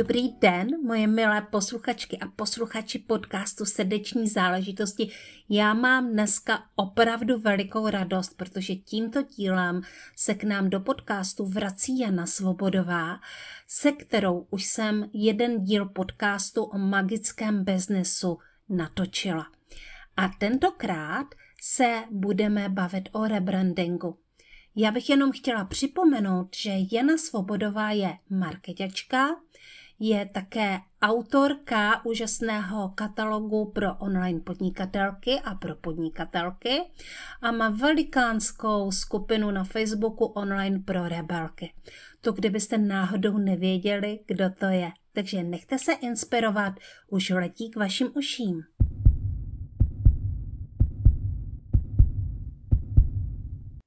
Dobrý den, moje milé posluchačky a posluchači podcastu Srdeční záležitosti. Já mám dneska opravdu velikou radost, protože tímto dílem se k nám do podcastu vrací Jana Svobodová, se kterou už jsem jeden díl podcastu o magickém biznesu natočila. A tentokrát se budeme bavit o rebrandingu. Já bych jenom chtěla připomenout, že Jana Svobodová je marketačka, je také autorka úžasného katalogu pro online podnikatelky a pro podnikatelky a má velikánskou skupinu na Facebooku Online pro rebelky. To kdybyste náhodou nevěděli, kdo to je. Takže nechte se inspirovat, už letí k vašim uším.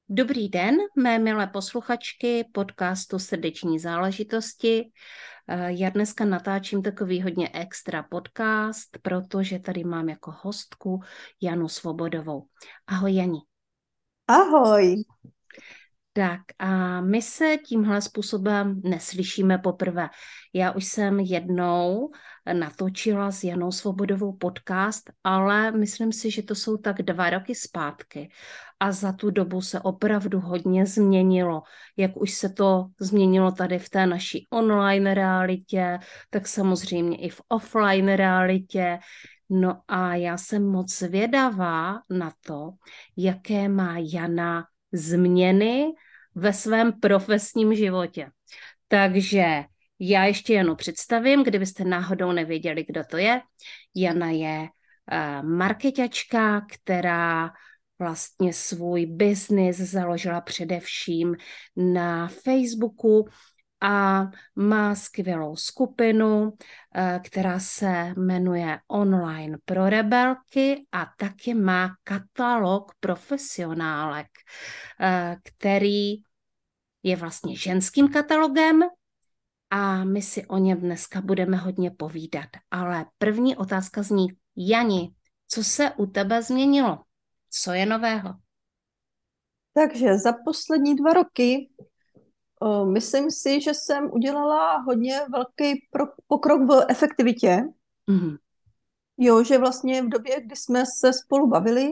Dobrý den, mé milé posluchačky podcastu Srdeční záležitosti. Já dneska natáčím takový hodně extra podcast, protože tady mám jako hostku Janu Svobodovou. Ahoj, Jani. Ahoj. Tak a my se tímhle způsobem neslyšíme poprvé. Já už jsem jednou natočila s Janou Svobodovou podcast, ale myslím si, že to jsou tak 2 roky zpátky. A za tu dobu se opravdu hodně změnilo. Jak už se to změnilo tady v té naší online realitě, tak samozřejmě i v offline realitě. No a já jsem moc zvědavá na to, jaké má Jana změny ve svém profesním životě. Takže já ještě Janu představím, kdybyste náhodou nevěděli, kdo to je. Jana je marketačka, která vlastně svůj biznis založila především na Facebooku a má skvělou skupinu, která se jmenuje Online pro rebelky a taky má katalog profesionálek, který je vlastně ženským katalogem a my si o něm dneska budeme hodně povídat. Ale první otázka zní, Jani, co se u tebe změnilo? Co je nového? Takže za poslední 2 roky myslím si, že jsem udělala hodně velký pokrok v efektivitě. Mm-hmm. Jo, že vlastně v době, kdy jsme se spolu bavili,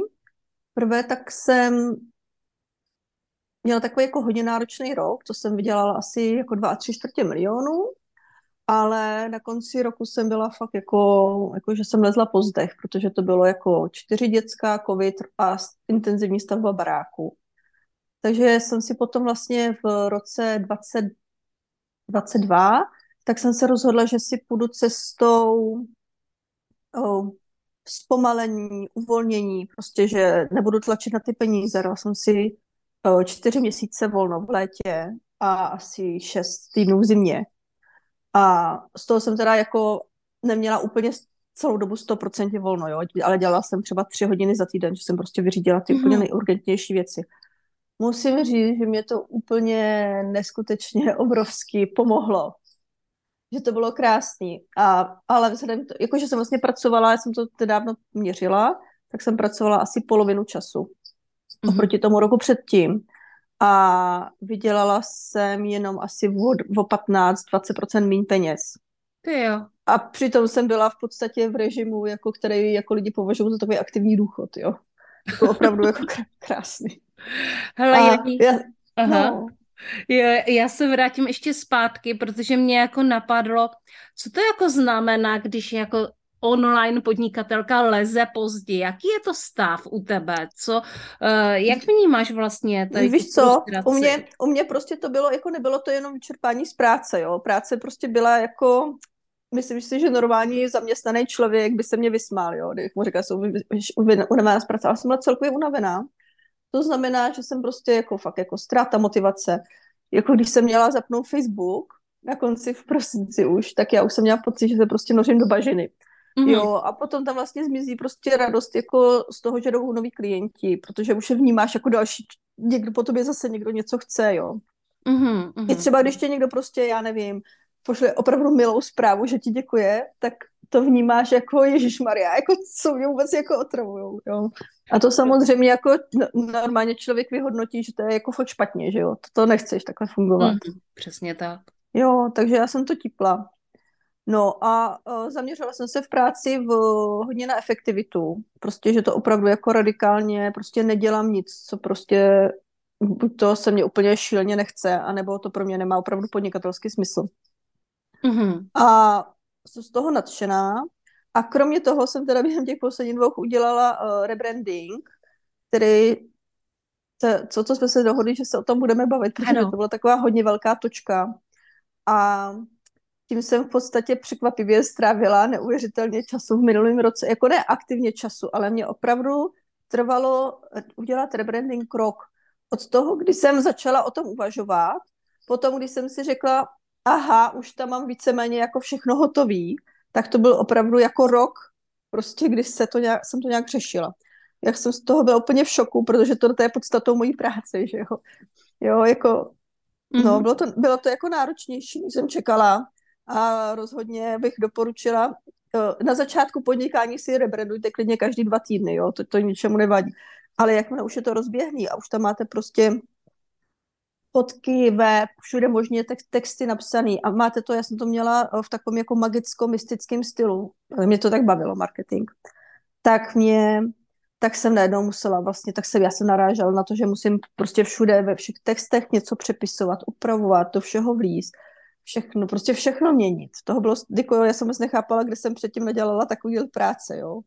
prvé tak jsem měla takový jako hodně náročný rok, co jsem vydělala asi jako 2,75 milionu, ale na konci roku jsem byla fakt jako že jsem lezla po zdech, protože to bylo jako 4 děcka, covid a intenzivní stavba baráku. Takže jsem si potom vlastně v roce 2022, tak jsem se rozhodla, že si půjdu cestou zpomalení, uvolnění, prostě, že nebudu tlačit na ty peníze. Dala jsem si 4 měsíce volno v létě a asi 6 týdnů v zimě. A z toho jsem teda jako neměla úplně celou dobu 100% volno, jo? Ale dělala jsem třeba 3 hodiny za týden, že jsem prostě vyřídila ty úplně nejurgentnější věci. Musím říct, že mě to úplně neskutečně obrovsky pomohlo. Že to bylo krásný. Ale vzhledem to, jakože jsem vlastně pracovala, já jsem to dávno měřila, tak jsem pracovala asi polovinu času. Oproti tomu roku předtím. A vydělala jsem jenom asi o 15-20% míň peněz. Ty jo. A přitom jsem byla v podstatě v režimu, jako který jako lidi považují za takový aktivní důchod, jo. Jako opravdu jako krásný. Hele, já se vrátím ještě zpátky, protože mě jako napadlo, co to jako znamená, když jako online podnikatelka leze pozdě. Jaký je to stav u tebe? Co, jak vnímáš vlastně tady tu frustraci? Víš co, u mě prostě to bylo, jako nebylo to jenom vyčerpání z práce, jo. Práce prostě byla jako, myslím si, že normální zaměstnaný člověk by se mě vysmál, jo. Kdybych mu říkala, jsou unavená z práce, ale jsem byla celkově unavená. To znamená, že jsem prostě jako fakt jako ztráta motivace. Jako když jsem měla zapnout Facebook na konci v prosinci už, tak já už jsem měla pocit, že se prostě nořím do bažiny. Mm-hmm. Jo, a potom tam vlastně zmizí prostě radost jako z toho, že jdou noví klienti, protože už je vnímáš jako další, někdo po tobě zase někdo něco chce, jo. I třeba když tě někdo prostě, já nevím, pošle opravdu milou zprávu, že ti děkuje, tak to vnímáš jako ježišmarja, jako co mě vůbec jako otravujou, jo. A to samozřejmě jako normálně člověk vyhodnotí, že to je jako fakt špatně, že jo. To nechceš takhle fungovat. Přesně tak. Jo, takže já jsem to tipla. No a zaměřila jsem se v práci hodně na efektivitu. Prostě, že to opravdu jako radikálně, prostě nedělám nic, co prostě buď to se mě úplně šíleně nechce, anebo to pro mě nemá opravdu podnikatelský smysl. Mm-hmm. A jsem z toho nadšená. A kromě toho jsem teda během těch posledních dvou udělala rebranding, který, co jsme se dohodli, že se o tom budeme bavit, protože ano. To byla taková hodně velká točka. A tím jsem v podstatě překvapivě strávila neuvěřitelně času v minulém roce. Jako ne aktivně času, ale mě opravdu trvalo udělat rebranding krok. Od toho, kdy jsem začala o tom uvažovat, potom, když jsem si řekla, aha, už tam mám víceméně jako všechno hotový, tak to byl opravdu jako rok, prostě když jsem to nějak řešila. Jak jsem z toho byla úplně v šoku, protože to je podstatou mojí práce, že jo. Jo, jako, no, bylo to jako náročnější, než jsem čekala a rozhodně bych doporučila, na začátku podnikání si rebrandujte klidně každý 2 týdny, jo, to ničemu nevadí. Ale jakmile už je to rozběhný a už tam máte prostě fotky, web, všude možně texty napsané a máte to, já jsem to měla v takovém jako magicko-mystickém stylu, mě to tak bavilo, marketing, tak jsem najednou musela vlastně, já jsem narážela na to, že musím prostě všude ve všech textech něco přepisovat, upravovat, do všeho vlíz, všechno měnit. Toho bylo, já jsem moc nechápala, kde jsem předtím nedělala takový díl práce, jo.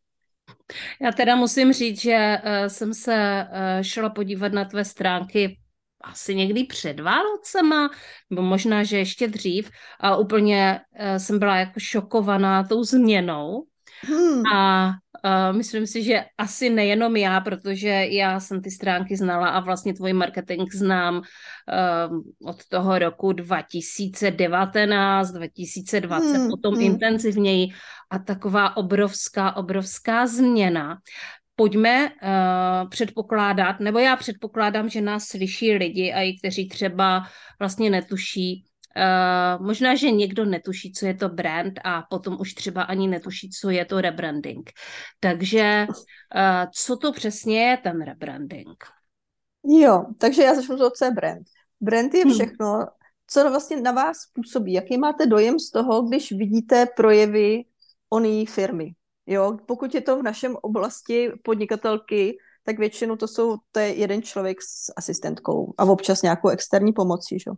Já teda musím říct, že jsem se šla podívat na tvé stránky asi někdy před Vánocema, nebo možná, že ještě dřív, a úplně jsem byla jako šokovaná tou změnou. A myslím si, že asi nejenom já, protože já jsem ty stránky znala a vlastně tvůj marketing znám od toho roku 2019, 2020, potom intenzivněji a taková obrovská změna. Pojďme předpokládat, nebo já předpokládám, že nás slyší lidi a i kteří třeba vlastně netuší, možná, že někdo netuší, co je to brand a potom už třeba ani netuší, co je to rebranding. Takže co to přesně je ten rebranding? Jo, takže já začnu to, co je brand. Brand je všechno, co vlastně na vás působí. Jaký máte dojem z toho, když vidíte projevy oné firmy? Jo, pokud je to v našem oblasti podnikatelky, tak většinou to je jeden člověk s asistentkou a občas nějakou externí pomocí, že?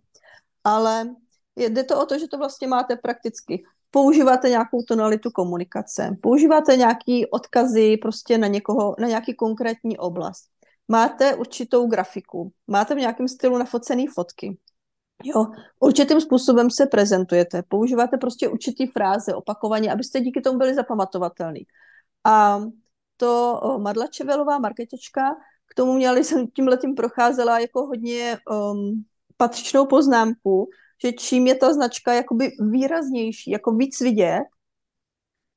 Ale jde to o to, že to vlastně máte prakticky. Používáte nějakou tonalitu komunikace, používáte nějaký odkazy prostě na někoho, na nějaký konkrétní oblast. Máte určitou grafiku, máte v nějakém stylu nafocené fotky. Jo, určitým způsobem se prezentujete, používáte prostě určitý fráze opakovaně, abyste díky tomu byli zapamatovatelní. A to Madla Cvejlová, marketička, k tomu měla, jsem tímhletím procházela jako hodně patřičnou poznámku, že čím je ta značka jakoby výraznější, jako víc vidět,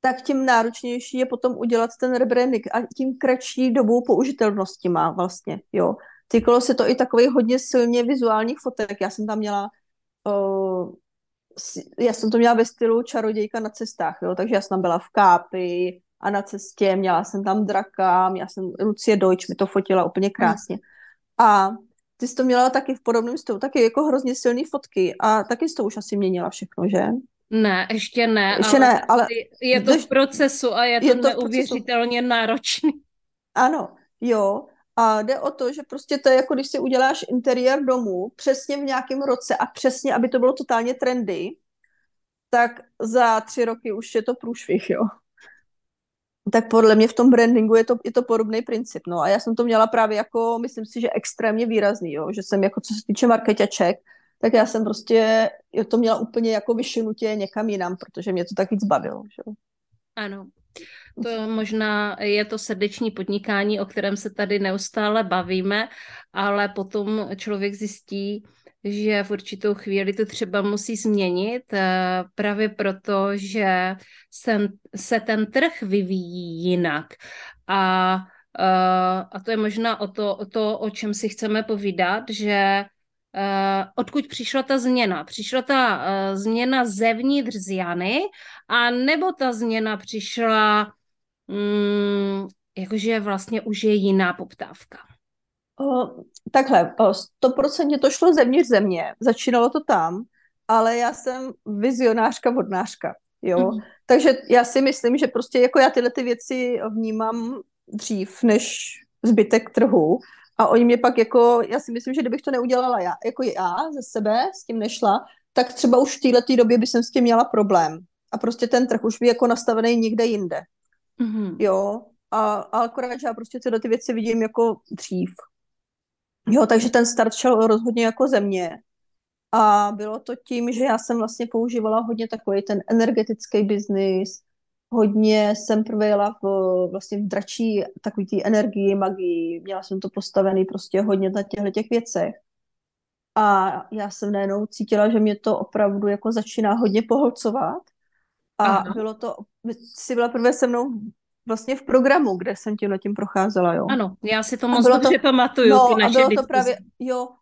tak tím náročnější je potom udělat ten rebranding a tím kratší dobu použitelnosti má vlastně, jo. Týkalo se to i takových hodně silně vizuálních fotek. Já jsem to měla ve stylu čarodějka na cestách, jo? Takže já jsem tam byla v kápi a na cestě, měla jsem tam draka, Lucie Deutsch mi to fotila úplně krásně. A ty jsi to měla taky v podobném stylu, taky jako hrozně silné fotky a taky jsi to už asi měnila všechno, že? Ne, ještě ne, ale je to v procesu a je to neuvěřitelně náročný. Ano, jo. A jde o to, že prostě to je jako, když si uděláš interiér domu přesně v nějakém roce a přesně, aby to bylo totálně trendy, tak za 3 roky už je to průšvih, jo. Tak podle mě v tom brandingu je to podobný princip, no. A já jsem to měla právě jako, myslím si, že extrémně výrazný, jo. Že jsem jako, co se týče marketaček, tak já jsem prostě to měla úplně jako vyšinutě někam jinam, protože mě to tak víc bavilo, jo. Ano. To možná je to srdeční podnikání, o kterém se tady neustále bavíme, ale potom člověk zjistí, že v určitou chvíli to třeba musí změnit, právě proto, že se ten trh vyvíjí jinak. A to je možná o to, o čem si chceme povídat, že odkud přišla ta změna? Přišla ta změna zevnitř z Jany, a nebo ta změna přišla jakože vlastně už je jiná poptávka? Takhle, 100% to šlo zevnitř ze mě, začínalo to tam, ale já jsem vizionářka, vodnářka. jo. Mm. Takže já si myslím, že prostě jako já tyhle ty věci vnímám dřív než zbytek trhu a oni mě pak jako, já si myslím, že kdybych to neudělala já, jako já ze sebe s tím nešla, tak třeba už v této době by jsem s tím měla problém. A prostě ten trh už by jako nastavený někde jinde. Mm-hmm. Jo, a akorát, že já prostě tyhle ty věci vidím jako dřív. Jo, takže ten start šel rozhodně jako ze mě. A bylo to tím, že já jsem vlastně používala hodně takový ten energetický biznis, hodně jsem prvejela vlastně v dračí takový té energii, magii, měla jsem to postavený prostě hodně na těchto věcech. A já jsem najednou cítila, že mě to opravdu jako začíná hodně pohlcovat. A Aha. bylo to, jsi byla prvé se mnou vlastně v programu, kde jsem tímhletím procházela, jo. Ano, já si to moc dobře pamatuju. No, ty naše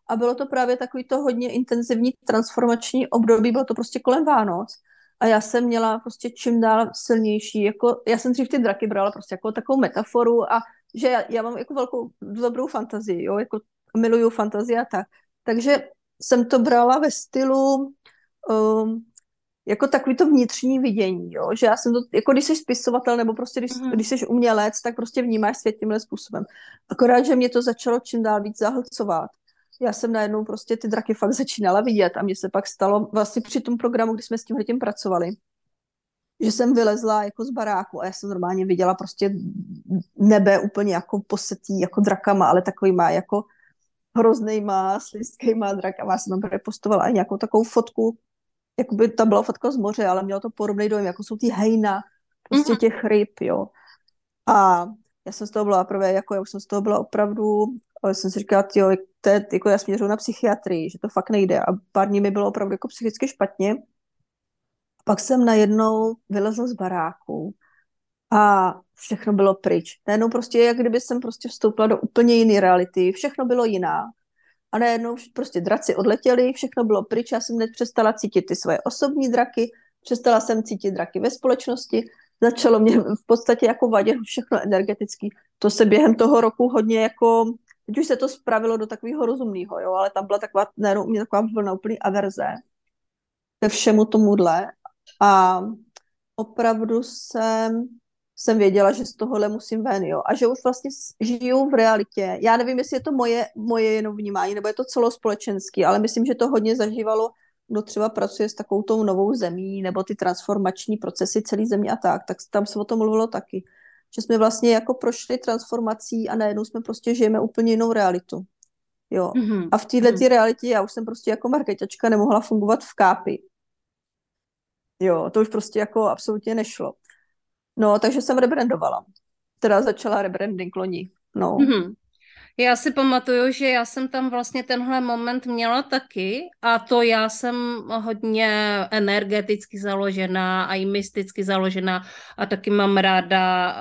a bylo to právě takový to hodně intenzivní transformační období, bylo to prostě kolem Vánoc. A já jsem měla prostě čím dál silnější, jako, já jsem dřív ty draky brala prostě jako takovou metaforu a že já mám jako velkou, dobrou fantazii, jo, jako miluju fantazii a tak. Takže jsem to brala ve stylu jako takový to vnitřní vidění, jo? Že já jsem to, jako když jsi spisovatel nebo prostě když jsi umělec, tak prostě vnímáš svět tímhle způsobem. Akorát, že mě to začalo čím dál víc zahlcovat. Já jsem najednou prostě ty draky fakt začínala vidět a mně se pak stalo vlastně při tom programu, kdy jsme s tímhletím pracovali, že jsem vylezla jako z baráku a já jsem normálně viděla prostě nebe úplně jako posetý jako drakama, ale takový má jako hroznýma, slizkýma drakama. Já jsem tam právě postovala a nějakou takovou fotku, jakoby tam byla fotka z moře, ale mělo to podobný dojem, jako jsou ty hejna, prostě těch ryb, jo. A já jsem z toho byla prvé, jako já už jsem z toho byla opravdu, ale jsem si říkala, jo, jako já směřuju na psychiatrii, že to fakt nejde. A pár dní mi bylo opravdu jako psychicky špatně. A pak jsem najednou vylezla z baráku a všechno bylo pryč. Najednou prostě, jak kdyby jsem prostě vstoupila do úplně jiné reality, všechno bylo jiná. A najednou prostě draci odletěli, všechno bylo pryč, já jsem přestala cítit ty svoje osobní draky, přestala jsem cítit draky ve společnosti, začalo mě v podstatě jako vadit všechno energetický. To se během toho roku hodně jako, teď už se to spravilo do takového rozumného, jo, ale tam byla taková, najednou u mě taková vlna úplný averze ke všemu tomuhle a opravdu jsem věděla, že z tohohle musím ven, jo. A že už vlastně žiju v realitě. Já nevím, jestli je to moje jenom vnímání, nebo je to celospolečenský, ale myslím, že to hodně zažívalo, kdo třeba pracuje s takovou tou novou zemí, nebo ty transformační procesy celé země a tak tam se o tom mluvilo taky. Že jsme vlastně jako prošli transformací a najednou jsme prostě žijeme úplně jinou realitu, jo. Mm-hmm. A v této realitě já už jsem prostě jako marketačka nemohla fungovat v kápi. Jo, to už prostě jako absolutně nešlo. No, takže jsem rebrandovala. Teda začala rebranding loni. No. Mm-hmm. Já si pamatuju, že já jsem tam vlastně tenhle moment měla taky a to já jsem hodně energeticky založená a i mysticky založená a taky mám ráda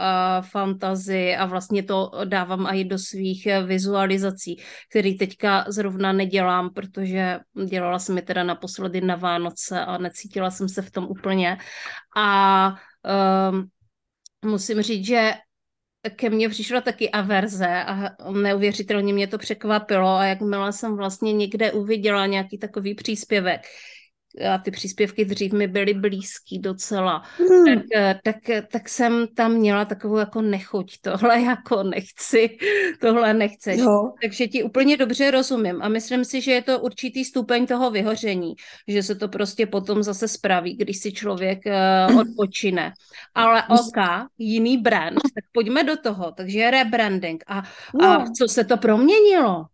fantazii a vlastně to dávám i do svých vizualizací, které teďka zrovna nedělám, protože dělala jsem je teda naposledy na Vánoce a necítila jsem se v tom úplně. A musím říct, že ke mně přišla taky averze a neuvěřitelně mě to překvapilo a jakmile jsem vlastně někde uviděla nějaký takový příspěvek a ty příspěvky dřív mi byly blízký docela, tak jsem tam měla takovou jako nechuť, tohle jako nechci, tohle nechceš. No. Takže ti úplně dobře rozumím a myslím si, že je to určitý stupeň toho vyhoření, že se to prostě potom zase spraví, když si člověk odpočine. Ale OK, jiný brand, tak pojďme do toho, takže rebranding a co se to proměnilo?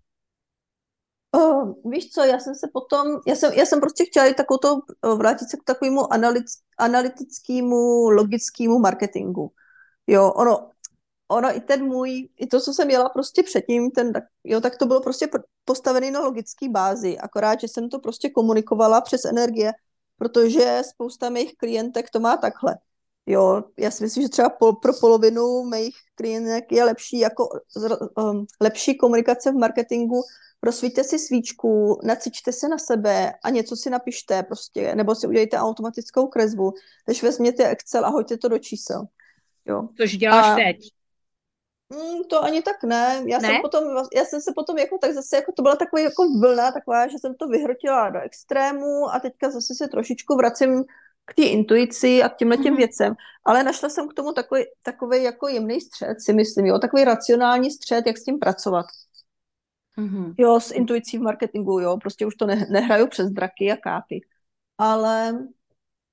Víš co, já jsem se potom, já jsem prostě chtěla jít vrátit se k takovému analytickému, logickému marketingu. Jo, ono i ten můj, i to, co jsem jela prostě předtím, tak to bylo prostě postavené na logické bázi, akorát, že jsem to prostě komunikovala přes energie, protože spousta mých klientek to má takhle. Jo, já si myslím, že třeba pro polovinu mých klientek je lepší, lepší komunikace v marketingu. Rozsvíťte si svíčku, nacičte se na sebe a něco si napište prostě, nebo si udělejte automatickou kresbu, než vezměte Excel a hoďte to do čísel. Jo. Což děláš teď? To ani tak ne. Já jsem se potom jako tak zase, jako to byla taková jako vlna, taková, že jsem to vyhrotila do extrému a teďka zase se trošičku vracím k té intuici a k těmhletěm věcem, ale našla jsem k tomu takový jako jemný střed, si myslím, jo, takový racionální střed, jak s tím pracovat. Mm-hmm. Jo, s intuicí v marketingu, jo, prostě už to nehraju přes draky a kápy. Ale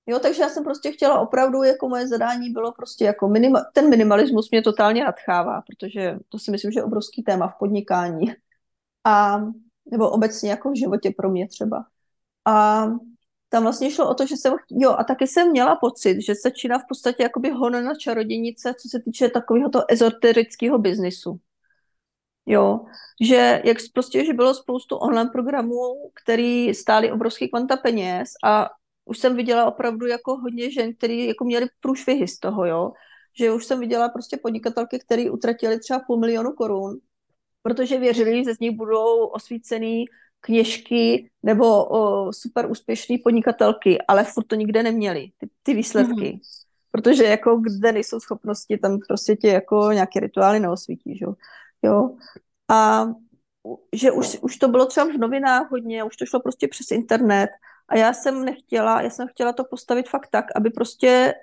jo, takže já jsem prostě chtěla opravdu, jako moje zadání bylo prostě jako ten minimalismus mě totálně nadchává, protože to si myslím, že je obrovský téma v podnikání. A nebo obecně jako v životě pro mě třeba. A tam vlastně šlo o to, že jsem, jo, a taky jsem měla pocit, že se činá v podstatě jakoby hon na čarodějnice, co se týče takového toho ezoterického biznisu. Jo, že jak prostě, že bylo spoustu online programů, který stály obrovský kvanta peněz a už jsem viděla opravdu jako hodně žen, který jako měli průšvihy z toho, jo. Že už jsem viděla prostě podnikatelky, který utratili třeba 500 000 korun, protože věřili, že z nich budou osvícený kněžky nebo super úspěšný podnikatelky, ale furt to nikde neměli, ty výsledky. Mm-hmm. Protože jako kde nejsou schopnosti, tam prostě tě jako nějaké rituály neosvítí, že? Jo. A že už to bylo třeba v novinách hodně, už to šlo prostě přes internet a já jsem chtěla to postavit fakt tak, aby prostě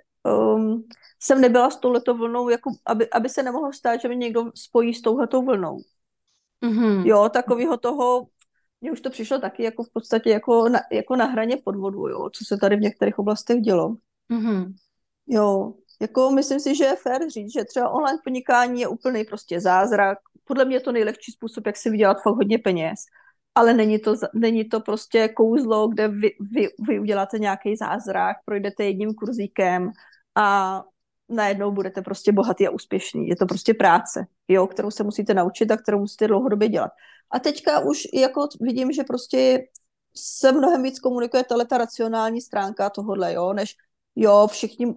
jsem nebyla s touhletou vlnou, jako aby se nemohlo stát, že mi někdo spojí s touhletou vlnou. Mm-hmm. Jo, takového toho, mně už to přišlo taky jako v podstatě jako na hraně podvodu, jo, co se tady v některých oblastech dělo. Mm-hmm. Jo, jako myslím si, že je fér říct, že třeba online podnikání je úplný prostě zázrak. Podle mě je to nejlehčí způsob, jak si vydělat fakt hodně peněz. Ale není to prostě kouzlo, kde vy uděláte nějaký zázrak, projdete jedním kurzíkem a najednou budete prostě bohatý a úspěšný. Je to prostě práce, jo, kterou se musíte naučit a kterou musíte dlouhodobě dělat. A teďka už jako vidím, že prostě se mnohem víc komunikuje ta racionální stránka tohodle, jo, než jo,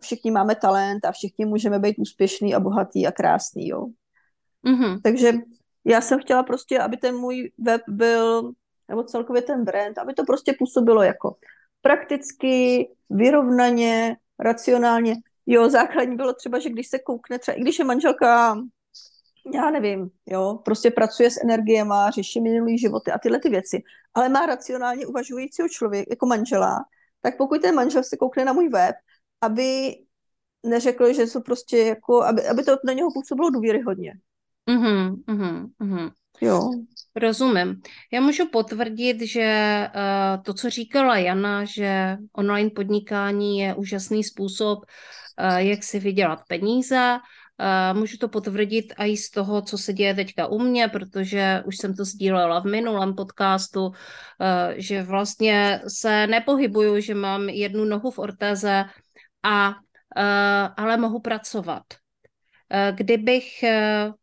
všichni máme talent a všichni můžeme být úspěšný a bohatý a krásný, jo. Mm-hmm. Takže já jsem chtěla prostě, aby ten můj web byl, nebo celkově ten brand, aby to prostě působilo jako prakticky, vyrovnaně, racionálně. Jo, základní bylo třeba, že když se koukne třeba, i když je manželka, já nevím, jo, prostě pracuje s energiema, řeší minulý životy a tyhle ty věci, ale má racionálně uvažujícího člověka jako manžela, tak pokud ten manžel se koukne na můj web, aby neřekl, že jsou prostě jako, aby to na něho působilo důvěryhodně. Mhm, mhm, mhm. Jo. Rozumím. Já můžu potvrdit, že to, co říkala Jana, že online podnikání je úžasný způsob, jak si vydělat peníze. Můžu to potvrdit i z toho, co se děje teďka u mě, protože už jsem to sdílela v minulém podcastu, že vlastně se nepohybuju, že mám jednu nohu v ortéze, ale mohu pracovat. Kdybych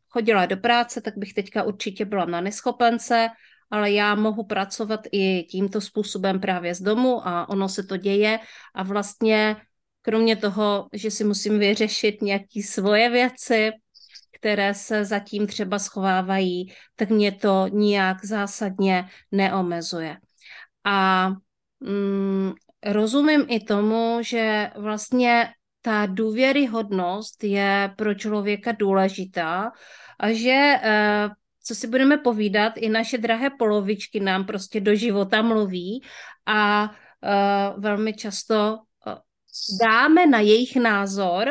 chodila do práce, tak bych teďka určitě byla na neschopence, ale já mohu pracovat i tímto způsobem právě z domu a ono se to děje a vlastně kromě toho, že si musím vyřešit nějaké svoje věci, které se zatím třeba schovávají, tak mě to nijak zásadně neomezuje. A rozumím i tomu, že vlastně ta důvěryhodnost je pro člověka důležitá a že, co si budeme povídat, i naše drahé polovičky nám prostě do života mluví a velmi často dáme na jejich názor,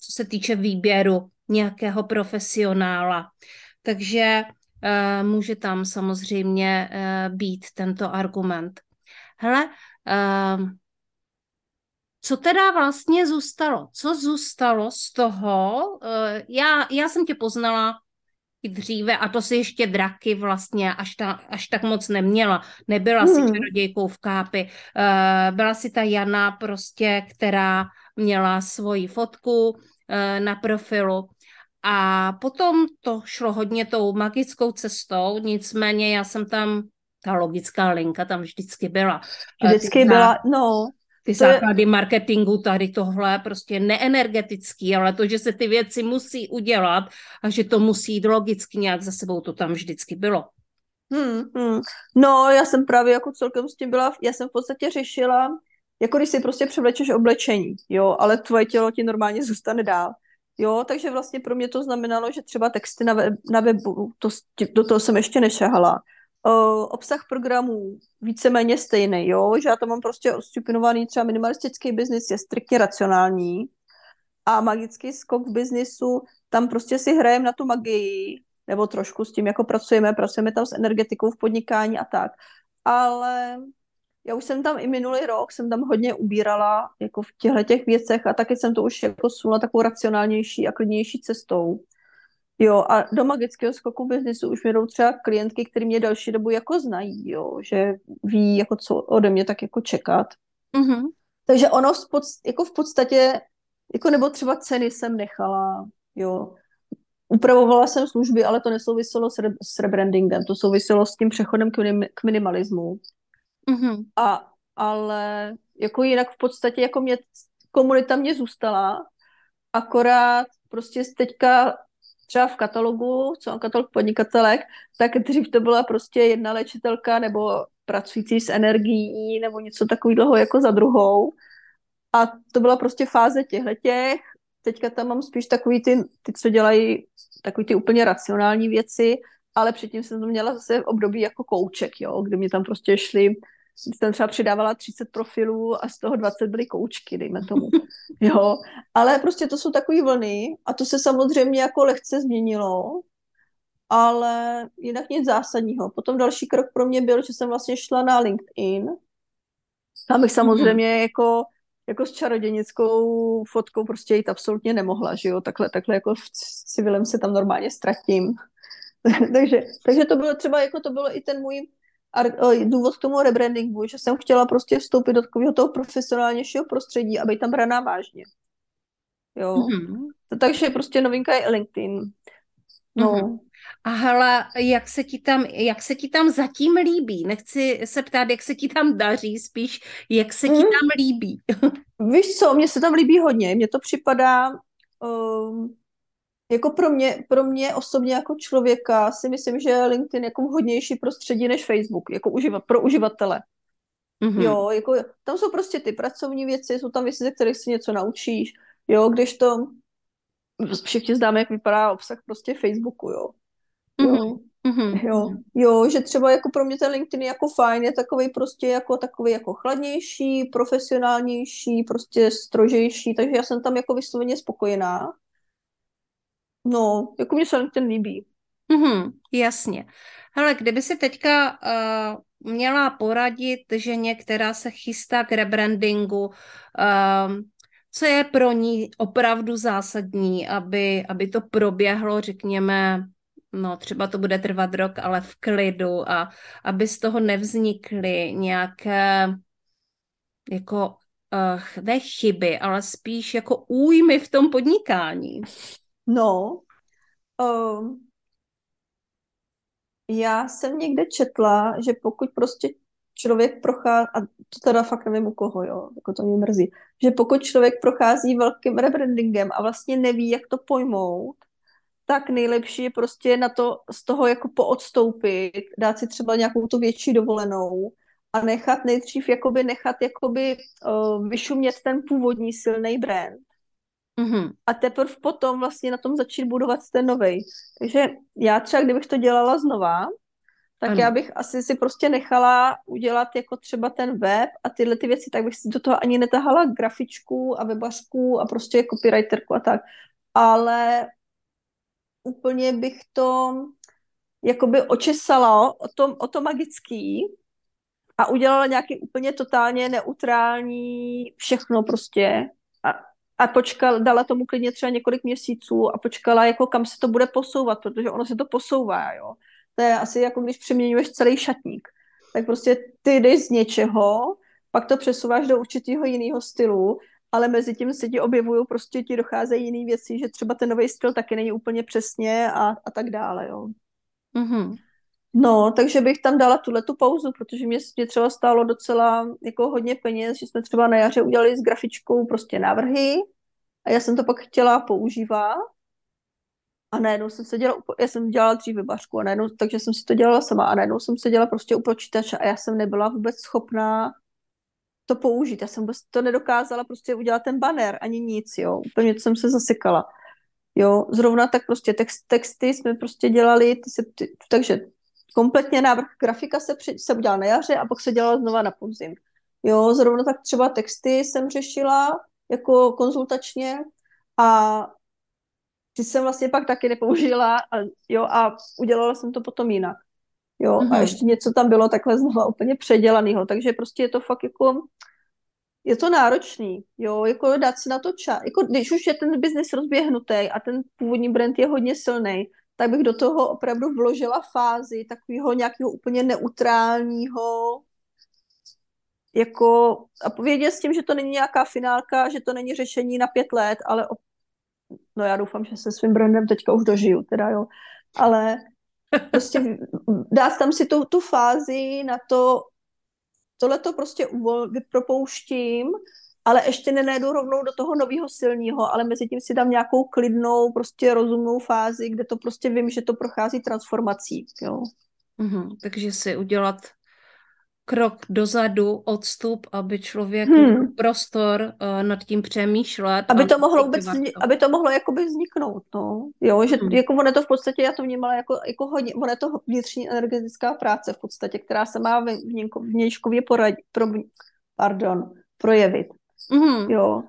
co se týče výběru nějakého profesionála. Takže může tam samozřejmě být tento argument. Hele, co teda vlastně zůstalo? Co zůstalo z toho? Já jsem tě poznala i dříve a to si ještě draky vlastně až tak moc neměla. Nebyla si čarodějkou v kápi. Byla si ta Jana prostě, která měla svoji fotku na profilu. A potom to šlo hodně tou magickou cestou, nicméně já jsem tam, ta logická linka tam vždycky byla. Vždycky byla, no. Ty základy marketingu, tady tohle prostě neenergetický, ale to, že se ty věci musí udělat a že to musí jít logicky nějak za sebou, to tam vždycky bylo. No, já jsem právě jako celkem s tím byla, já jsem v podstatě řešila, jako když si prostě převlečeš oblečení, jo, ale tvoje tělo ti normálně zůstane dál. Jo, takže vlastně pro mě to znamenalo, že třeba texty na webu, do toho jsem ještě nešahala. Obsah programů víceméně stejný, jo? Že já tam mám prostě odstupňovaný, třeba minimalistický biznis je striktně racionální a magický skok v biznisu, tam prostě si hrajeme na tu magii, nebo trošku s tím, jako pracujeme tam s energetikou v podnikání a tak. Ale já už jsem tam i minulý rok, jsem tam hodně ubírala jako v těchto věcech a taky jsem to už jako sunula takovou racionálnější a klidnější cestou. Jo, a do magického skoku biznisu už mi jdou třeba klientky, který mě další dobu jako znají, jo, že ví, jako co ode mě tak jako čekat. Mm-hmm. Takže ono jako v podstatě, jako nebo třeba ceny jsem nechala, jo. Upravovala jsem služby, ale to nesouviselo s rebrandingem, to souviselo s tím přechodem k minimalismu. Mm-hmm. Ale jako jinak v podstatě jako komunita mě zůstala, akorát prostě teďka třeba v katalogu, co mám katalog podnikatelek, tak dřív to byla prostě jedna léčitelka nebo pracující s energií nebo něco takového jako za druhou. A to byla prostě fáze těchhletěch. Teďka tam mám spíš takový ty, co dělají takový ty úplně racionální věci, ale předtím jsem to měla zase v období jako kouček, jo, kde mě tam prostě šli, jsem třeba přidávala 30 profilů a z toho 20 byly koučky, dejme tomu. Jo, ale prostě to jsou takový vlny a to se samozřejmě jako lehce změnilo, ale jinak nic zásadního. Potom další krok pro mě byl, že jsem vlastně šla na LinkedIn. Tam bych samozřejmě jako s čarodějnickou fotkou prostě jít absolutně nemohla, že jo, takhle jako v civilem se tam normálně ztratím. takže to bylo třeba, jako to bylo i ten můj důvod k tomu rebrandingu, že jsem chtěla prostě vstoupit do takového toho profesionálnějšího prostředí a být tam braná vážně. Jo. Mm-hmm. Takže prostě novinka je LinkedIn. No. Mm-hmm. A hele, jak se ti tam zatím líbí? Nechci se ptát, jak se ti tam daří, spíš jak se ti tam líbí. Víš co, mně se tam líbí hodně. Mně to připadá, jako pro mě osobně jako člověka si myslím, že LinkedIn je jako hodnější prostředí než Facebook, jako pro uživatele. Mm-hmm. Jo, jako tam jsou prostě ty pracovní věci, jsou tam věci, ze kterých si něco naučíš, jo, když to všichni známe, jak vypadá obsah prostě Facebooku, jo. Jo. Mm-hmm. Jo, že třeba jako pro mě ten LinkedIn je jako fajn, je takovej prostě jako takový jako chladnější, profesionálnější, prostě strožejší, takže já jsem tam jako vysloveně spokojená. No, jako mě se LinkedIn líbí. Mm-hmm, jasně. Hele, kdyby si teďka měla poradit ženě, která se chystá k rebrandingu, co je pro ní opravdu zásadní, aby to proběhlo, řekněme, no třeba to bude trvat rok, ale v klidu a aby z toho nevznikly nějaké jako ne chyby, ale spíš jako újmy v tom podnikání. No, já jsem někde četla, že pokud prostě člověk prochází, a to teda fakt nevím u koho, jo, jako to mě mrzí, že pokud člověk prochází velkým rebrandingem a vlastně neví, jak to pojmout, tak nejlepší je prostě na to z toho jako poodstoupit, dát si třeba nějakou tu větší dovolenou a nechat nejdřív jakoby vyšumět ten původní silný brand. Mm-hmm. A teprve potom vlastně na tom začít budovat ten novej. Takže já třeba, kdybych to dělala znova, tak ano. Já bych asi si prostě nechala udělat jako třeba ten web a tyhle ty věci, tak bych si do toho ani netahala grafičku a webařku a prostě copywriterku a tak. Ale úplně bych to jakoby očesala o to magický a udělala nějaký úplně totálně neutrální všechno prostě a dala tomu klidně třeba několik měsíců a počkala, jako kam se to bude posouvat, protože ono se to posouvá, jo. To je asi jako když přeměňuješ celý šatník. Tak prostě ty jdeš z něčeho, pak to přesouváš do určitého jiného stylu, ale mezi tím se ti objevují, prostě ti docházejí jiné věci, že třeba ten nový styl taky není úplně přesně a tak dále, jo. Mm-hmm. No, takže bych tam dala tuhletu pauzu, protože mě třeba stálo docela jako hodně peněz, že jsme třeba na jaře udělali s grafičkou prostě návrhy a já jsem to pak chtěla používat a najednou jsem se dělala, já jsem dělala dřív webařku a najednou, takže jsem si to dělala sama a najednou jsem se dělala prostě u počítače a já jsem nebyla vůbec schopná to použít, já jsem to nedokázala prostě udělat ten banner, ani nic, jo, úplně jsem se zasekala, jo, zrovna tak prostě texty jsme prostě dělali, takže kompletně návrh grafika se udělal na jaře a pak se dělal znova na podzim. Jo, zrovna tak třeba texty jsem řešila jako konzultačně a ty jsem vlastně pak taky nepoužila a udělala jsem to potom jinak. Jo, a ještě něco tam bylo takhle znova úplně předělanýho, takže prostě je to fakt jako, je to náročný, jo, jako dát si na to čas, jako když už je ten biznis rozběhnutý a ten původní brand je hodně silný, tak bych do toho opravdu vložila fázi takového nějakého úplně neutrálního, jako, a povědět s tím, že to není nějaká finálka, že to není řešení na 5 let, ale no já doufám, že se svým brandem teďka už dožiju, teda jo, ale prostě dát tam si tu fázi na to, tohle to prostě vypropouštím, ale ještě nenajdu rovnou do toho nového silného, ale mezi tím si dám nějakou klidnou, prostě rozumnou fázi, kde to prostě vím, že to prochází transformací, jo. Takže si udělat krok dozadu, odstup, aby člověk měl prostor nad tím přemýšlet. Aby to mohlo jakoby vzniknout, no. Jo, že jako ono to v podstatě, já to vnímala jako hodně, ono je to vnitřní energetická práce v podstatě, která se má vnějškově projevit. Jo.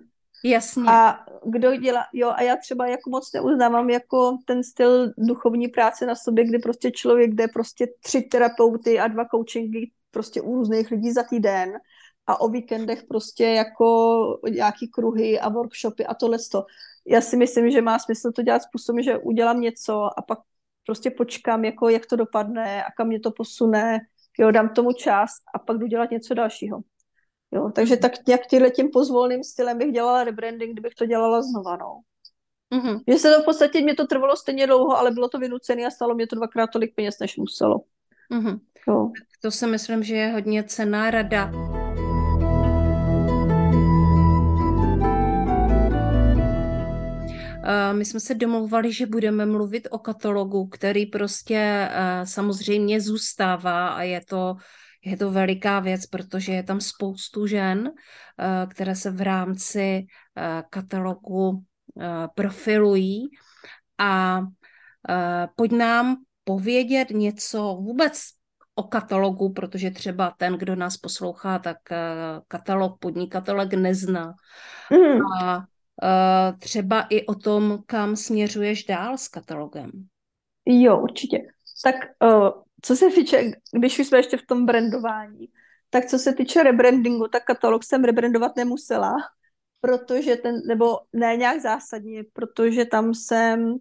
Jasně. A kdo dělá, jo, a já třeba jako moc neuznávám jako ten styl duchovní práce na sobě, kdy prostě člověk jde prostě 3 terapeuty a 2 coachingy prostě u různých lidí za týden a o víkendech prostě jako nějaký kruhy a workshopy a tohleto. Já si myslím, že má smysl to dělat způsobem, že udělám něco a pak prostě počkám, jako jak to dopadne a kam mě to posune, jo, dám tomu čas a pak jdu dělat něco dalšího. Jo, takže tak nějak tím pozvolným stylem bych dělala rebranding, kdybych to dělala znova, no. Že se to v podstatě, mě to trvalo stejně dlouho, ale bylo to vynucené a stalo mě to 2x tolik peněz, než muselo. Jo. To si myslím, že je hodně cenná rada. My jsme se domlouvali, že budeme mluvit o katalogu, který prostě samozřejmě zůstává a je to veliká věc, protože je tam spoustu žen, které se v rámci katalogu profilují. A pojď nám povědět něco vůbec o katalogu, protože třeba ten, kdo nás poslouchá, tak katalog podnikatelek nezná. A třeba i o tom, kam směřuješ dál s katalogem. Jo, určitě. Tak co se týče, když jsme ještě v tom brandování, tak co se týče rebrandingu, tak katalog jsem rebrandovat nemusela, protože nějak zásadně, protože tam jsem,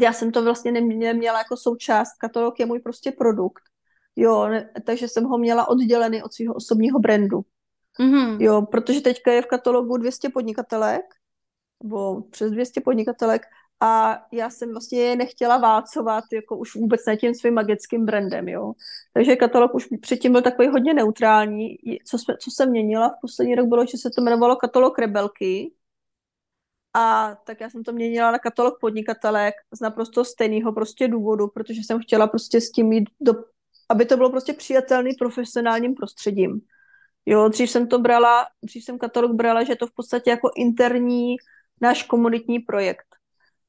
já jsem to vlastně neměla jako součást, katalog je můj prostě produkt, jo, takže jsem ho měla oddělený od svého osobního brandu, jo, protože teďka je v katalogu 200 podnikatelek, nebo přes 200 podnikatelek, a já jsem vlastně nechtěla válcovat jako už vůbec ne tím svým magickým brandem, jo. Takže katalog už předtím byl takový hodně neutrální. Co jsem měnila v poslední rok bylo, že se to jmenovalo Katalog Rebelky. A tak já jsem to měnila na Katalog podnikatelek z naprosto stejného prostě důvodu, protože jsem chtěla prostě s tím jít aby to bylo prostě přijatelný profesionálním prostředím. Jo, dřív jsem katalog brala, že je to v podstatě jako interní náš komunitní projekt.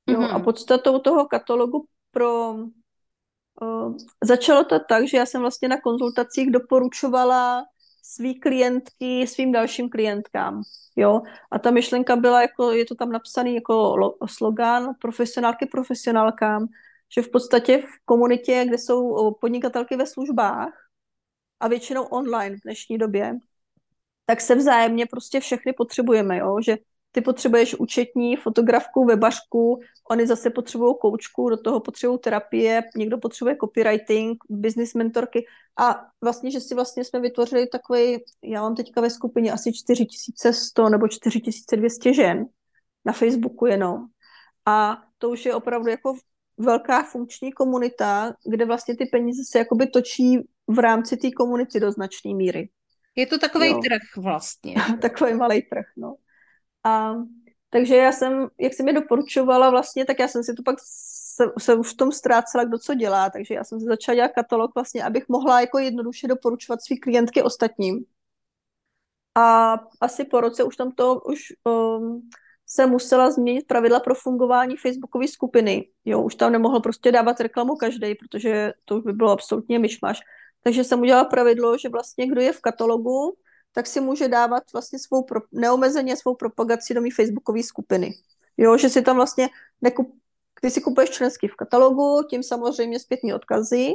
Jo, a podstatou toho katalogu začalo to tak, že já jsem vlastně na konzultacích doporučovala svý klientky svým dalším klientkám. Jo, a ta myšlenka byla, jako je to tam napsaný jako slogan profesionálky profesionálkám, že v podstatě v komunitě, kde jsou podnikatelky ve službách a většinou online v dnešní době, tak se vzájemně prostě všechny potřebujeme, jo, že ty potřebuješ účetní, fotografku, webařku, oni zase potřebují koučku, do toho potřebují terapie, někdo potřebuje copywriting, business mentorky a vlastně, že si vlastně jsme vytvořili takový, já mám teďka ve skupině asi 4100 nebo 4200 žen na Facebooku jenom a to už je opravdu jako velká funkční komunita, kde vlastně ty peníze se jakoby točí v rámci té komunity do značné míry. Je to takový trh vlastně. Takový malej trh, no. A takže já jsem, jak jsem mi doporučovala vlastně, tak já jsem si to pak se už v tom ztrácela, kdo co dělá, takže já jsem si začala dělat katalog vlastně, abych mohla jako jednoduše doporučovat svý klientky ostatním. A asi po roce už tam to, už jsem musela změnit pravidla pro fungování Facebookové skupiny. Jo, už tam nemohl prostě dávat reklamu každej, protože to už by bylo absolutně myšmaš. Takže jsem udělala pravidlo, že vlastně kdo je v katalogu, tak si může dávat vlastně svou neomezeně svou propagaci do mý Facebookové skupiny. Jo, že si tam vlastně když si kupuješ členský v katalogu, tím samozřejmě zpětní odkazy,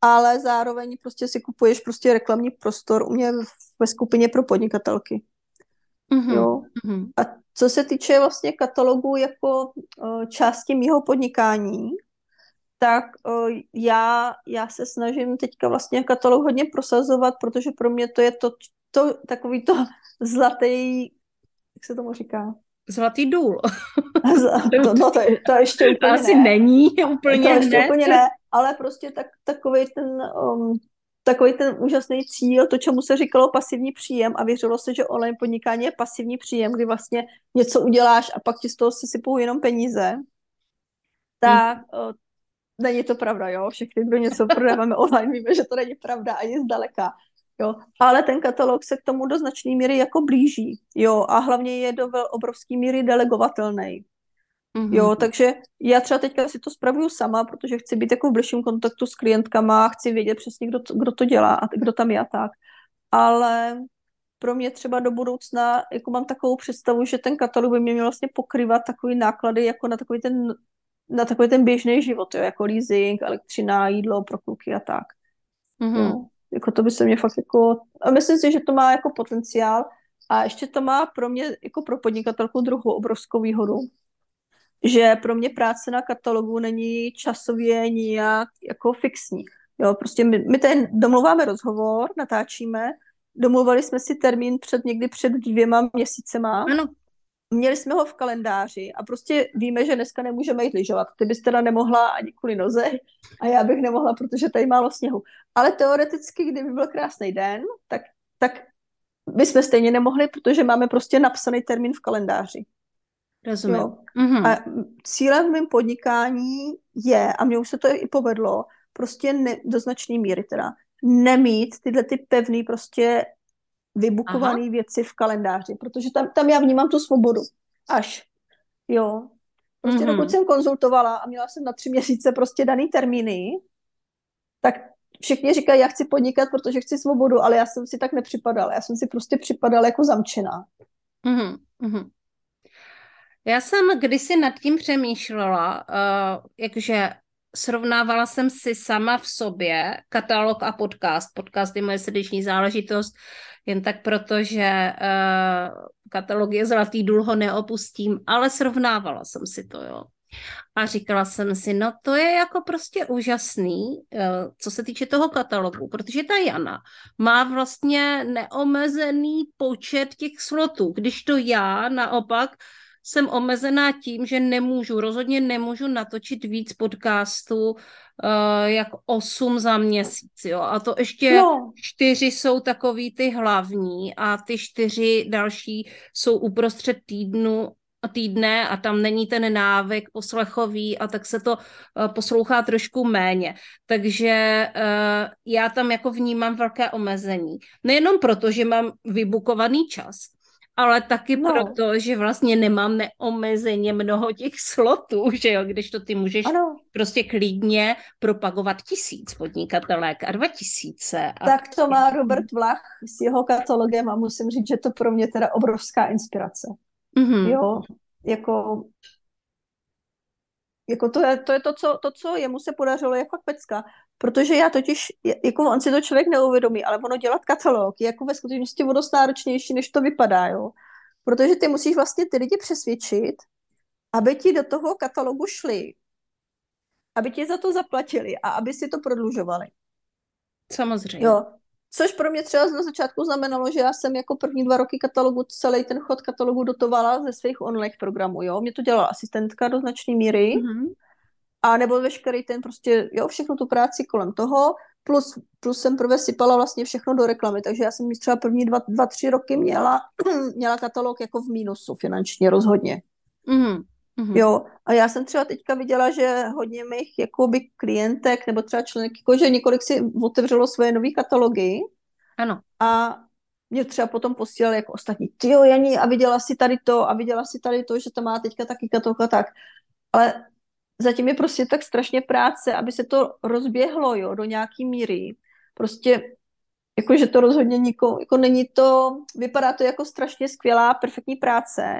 ale zároveň prostě si kupuješ prostě reklamní prostor u mě ve skupině pro podnikatelky. Mm-hmm. Jo. Mm-hmm. A co se týče vlastně katalogu jako části mýho podnikání, tak já se snažím teďka vlastně katalog hodně prosazovat, protože pro mě to je to takový to zlatý, jak se tomu říká? Zlatý důl. To ještě úplně asi ne. Není úplně, to ještě ne. Úplně ne. Ale prostě takový ten úžasný cíl, to, čemu se říkalo pasivní příjem, a věřilo se, že online podnikání je pasivní příjem, kdy vlastně něco uděláš a pak ti z toho se sypou jenom peníze, tak není to pravda, jo. Všichni, kdo něco prodáváme online, víme, že to není pravda ani zdaleka. Jo, ale ten katalog se k tomu do značné míry jako blíží, jo, a hlavně je do obrovské míry delegovatelný. Mm-hmm. Jo, takže já třeba teďka si to spravuju sama, protože chci být jako v bližším kontaktu s klientkama, chci vědět přesně, kdo to dělá a kdo tam je a tak. Ale pro mě třeba do budoucna, jako mám takovou představu, že ten katalog by mě měl vlastně pokrývat takový náklady jako na takový ten běžný život, jo, jako leasing, elektřina, jídlo pro kluky a tak. Mm-hmm. Jo. Jako to by se mě fakt jako... A myslím si, že to má jako potenciál a ještě to má pro mě, jako pro podnikatelku, druhou obrovskou výhodu. Že pro mě práce na katalogu není časově nijak jako fixní. Jo, prostě my tady domluváme rozhovor, natáčíme, domluvali jsme si termín někdy před 2 měsícema. Ano. Měli jsme ho v kalendáři a prostě víme, že dneska nemůžeme jít lyžovat. Ty bys teda nemohla ani kvůli noze a já bych nemohla, protože tady málo sněhu. Ale teoreticky, kdyby byl krásný den, tak bychom stejně nemohli, protože máme prostě napsaný termín v kalendáři. Rozumím. Mm-hmm. A cílem v mém podnikání je, a mně už se to i povedlo, prostě do značné míry teda, nemít tyhle ty pevný prostě vybukované věci v kalendáři, protože tam já vnímám tu svobodu. Až. Jo. Prostě dokud jsem konzultovala a měla jsem na 3 měsíce prostě daný termíny, tak všichni říkají, já chci podnikat, protože chci svobodu, ale já jsem si tak nepřipadala. Já jsem si prostě připadala jako zamčená. Mm-hmm. Já jsem kdysi nad tím přemýšlela, jakže srovnávala jsem si sama v sobě katalog a podcast. Podcast je moje srdeční záležitost, jen tak proto, že katalog je zlatý důl, ho neopustím, ale srovnávala jsem si to, jo. A říkala jsem si, no to je jako prostě úžasný, co se týče toho katalogu, protože ta Jana má vlastně neomezený počet těch slotů, když to já naopak jsem omezená tím, že rozhodně nemůžu natočit víc podcastů jak 8 za měsíc, jo, a to ještě 4 jsou takový ty hlavní a ty 4 další jsou uprostřed týdne a tam není ten návyk poslechový a tak se to poslouchá trošku méně. Takže já tam jako vnímám velké omezení. Nejenom proto, že mám vybukovaný čas, ale taky proto, že vlastně nemám neomezeně mnoho těch slotů, že jo, když to ty můžeš prostě klidně propagovat 1000 podnikatelek a 2000. Tak to má Robert Vlach s jeho katalogem a musím říct, že to pro mě teda obrovská inspirace. Mm-hmm. Jo, jako to je to, co jemu se podařilo jako pecka, protože já totiž, jako on si to člověk neuvědomí, ale ono dělat katalog je jako ve skutečnosti o dost náročnější, než to vypadá, jo. Protože ty musíš vlastně ty lidi přesvědčit, aby ti do toho katalogu šli, aby ti za to zaplatili a aby si to prodlužovali. Samozřejmě. Jo. Což pro mě třeba na začátku znamenalo, že já jsem jako první 2 roky katalogu, celý ten chod katalogu dotovala ze svých online programů, jo. Mě to dělala asistentka do značné míry, mm-hmm. a nebo veškerý ten prostě, jo, všechno tu práci kolem toho, plus jsem prvé sypala vlastně všechno do reklamy, takže já jsem třeba první 2-3 roky měla katalog jako v mínusu finančně rozhodně. Mm-hmm. Jo, a já jsem třeba teďka viděla, že hodně mých jakoby klientek nebo třeba členek, že několik si otevřelo svoje nový katalogy. Ano. A mě třeba potom posílali jako ostatní, tyjo Janí, a viděla si tady to, a viděla si tady to, že to má teďka taky Katalog a tak. Ale zatím je prostě tak strašně práce, aby se to rozběhlo, jo, do nějaký míry. Prostě, jakože to rozhodně nikomu, jako není to, vypadá to jako strašně skvělá, perfektní práce,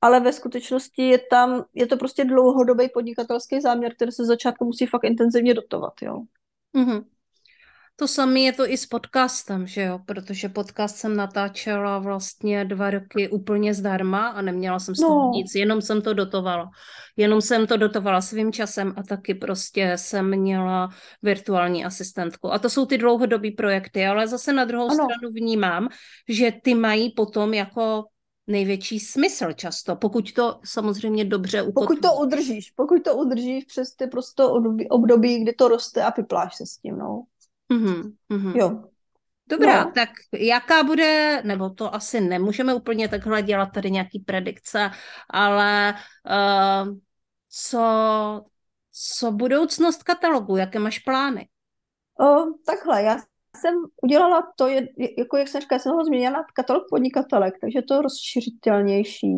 ale ve skutečnosti je to prostě dlouhodobý podnikatelský záměr, který se začátku musí fakt intenzivně dotovat, jo. Mm-hmm. To samé je to i s podcastem, že jo, protože podcast jsem natáčela vlastně 2 roky úplně zdarma a neměla jsem s tím nic, jenom jsem to dotovala svým časem a taky prostě jsem měla virtuální asistentku. A to jsou ty dlouhodobý projekty, ale zase na druhou stranu vnímám, že ty mají potom jako největší smysl často, pokud to samozřejmě dobře upotřebuješ. Pokud to udržíš přes ty prostě období, kdy to roste a vypláš se s tím, no. Mm-hmm, mm-hmm. Jo. Dobrá, no. Tak jaká bude, nebo to asi nemůžeme úplně takhle dělat tady nějaký predikce, ale co budoucnost katalogu, jaké máš plány? Takhle, já jsem udělala to, jako jak jsem říkala, jsem ho změnila na katalog podnikatelek, takže to je rozšiřitelnější.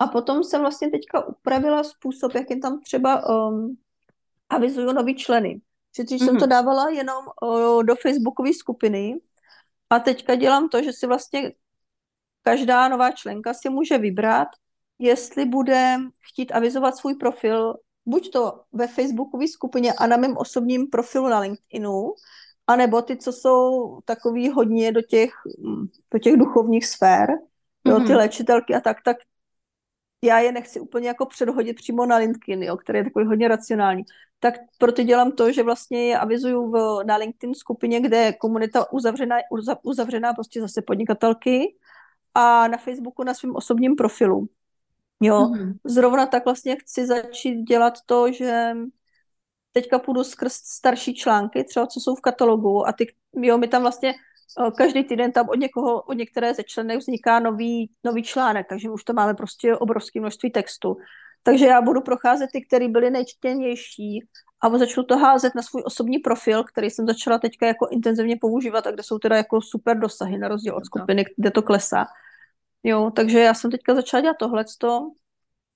A potom jsem vlastně teďka upravila způsob, jak jim tam třeba avizuju nový členy. Že když jsem to dávala jenom do facebookové skupiny a teďka dělám to, že si vlastně každá nová členka si může vybrat, jestli bude chtít avizovat svůj profil, buď to ve facebookové skupině a na mém osobním profilu na LinkedInu, anebo ty, co jsou takový hodně do těch duchovních sfér, do ty léčitelky a tak já je nechci úplně jako předhodit přímo na LinkedIn, jo, který je takový hodně racionální. Tak proto dělám to, že vlastně je avizuju na LinkedIn skupině, kde je komunita uzavřená prostě zase podnikatelky a na Facebooku na svém osobním profilu. Jo, Zrovna tak vlastně chci začít dělat to, že teďka půjdu skrz starší články, třeba co jsou v katalogu a ty, jo, my tam vlastně každý týden tam od některé ze členek vzniká nový článek, takže už to máme prostě obrovské množství textu. Takže já budu procházet ty, které byly nejčtenější a začnu to házet na svůj osobní profil, který jsem začala teďka jako intenzivně používat a kde jsou teda jako super dosahy na rozdíl od skupiny, kde to klesá. Jo, takže já jsem teďka začala dělat tohleto.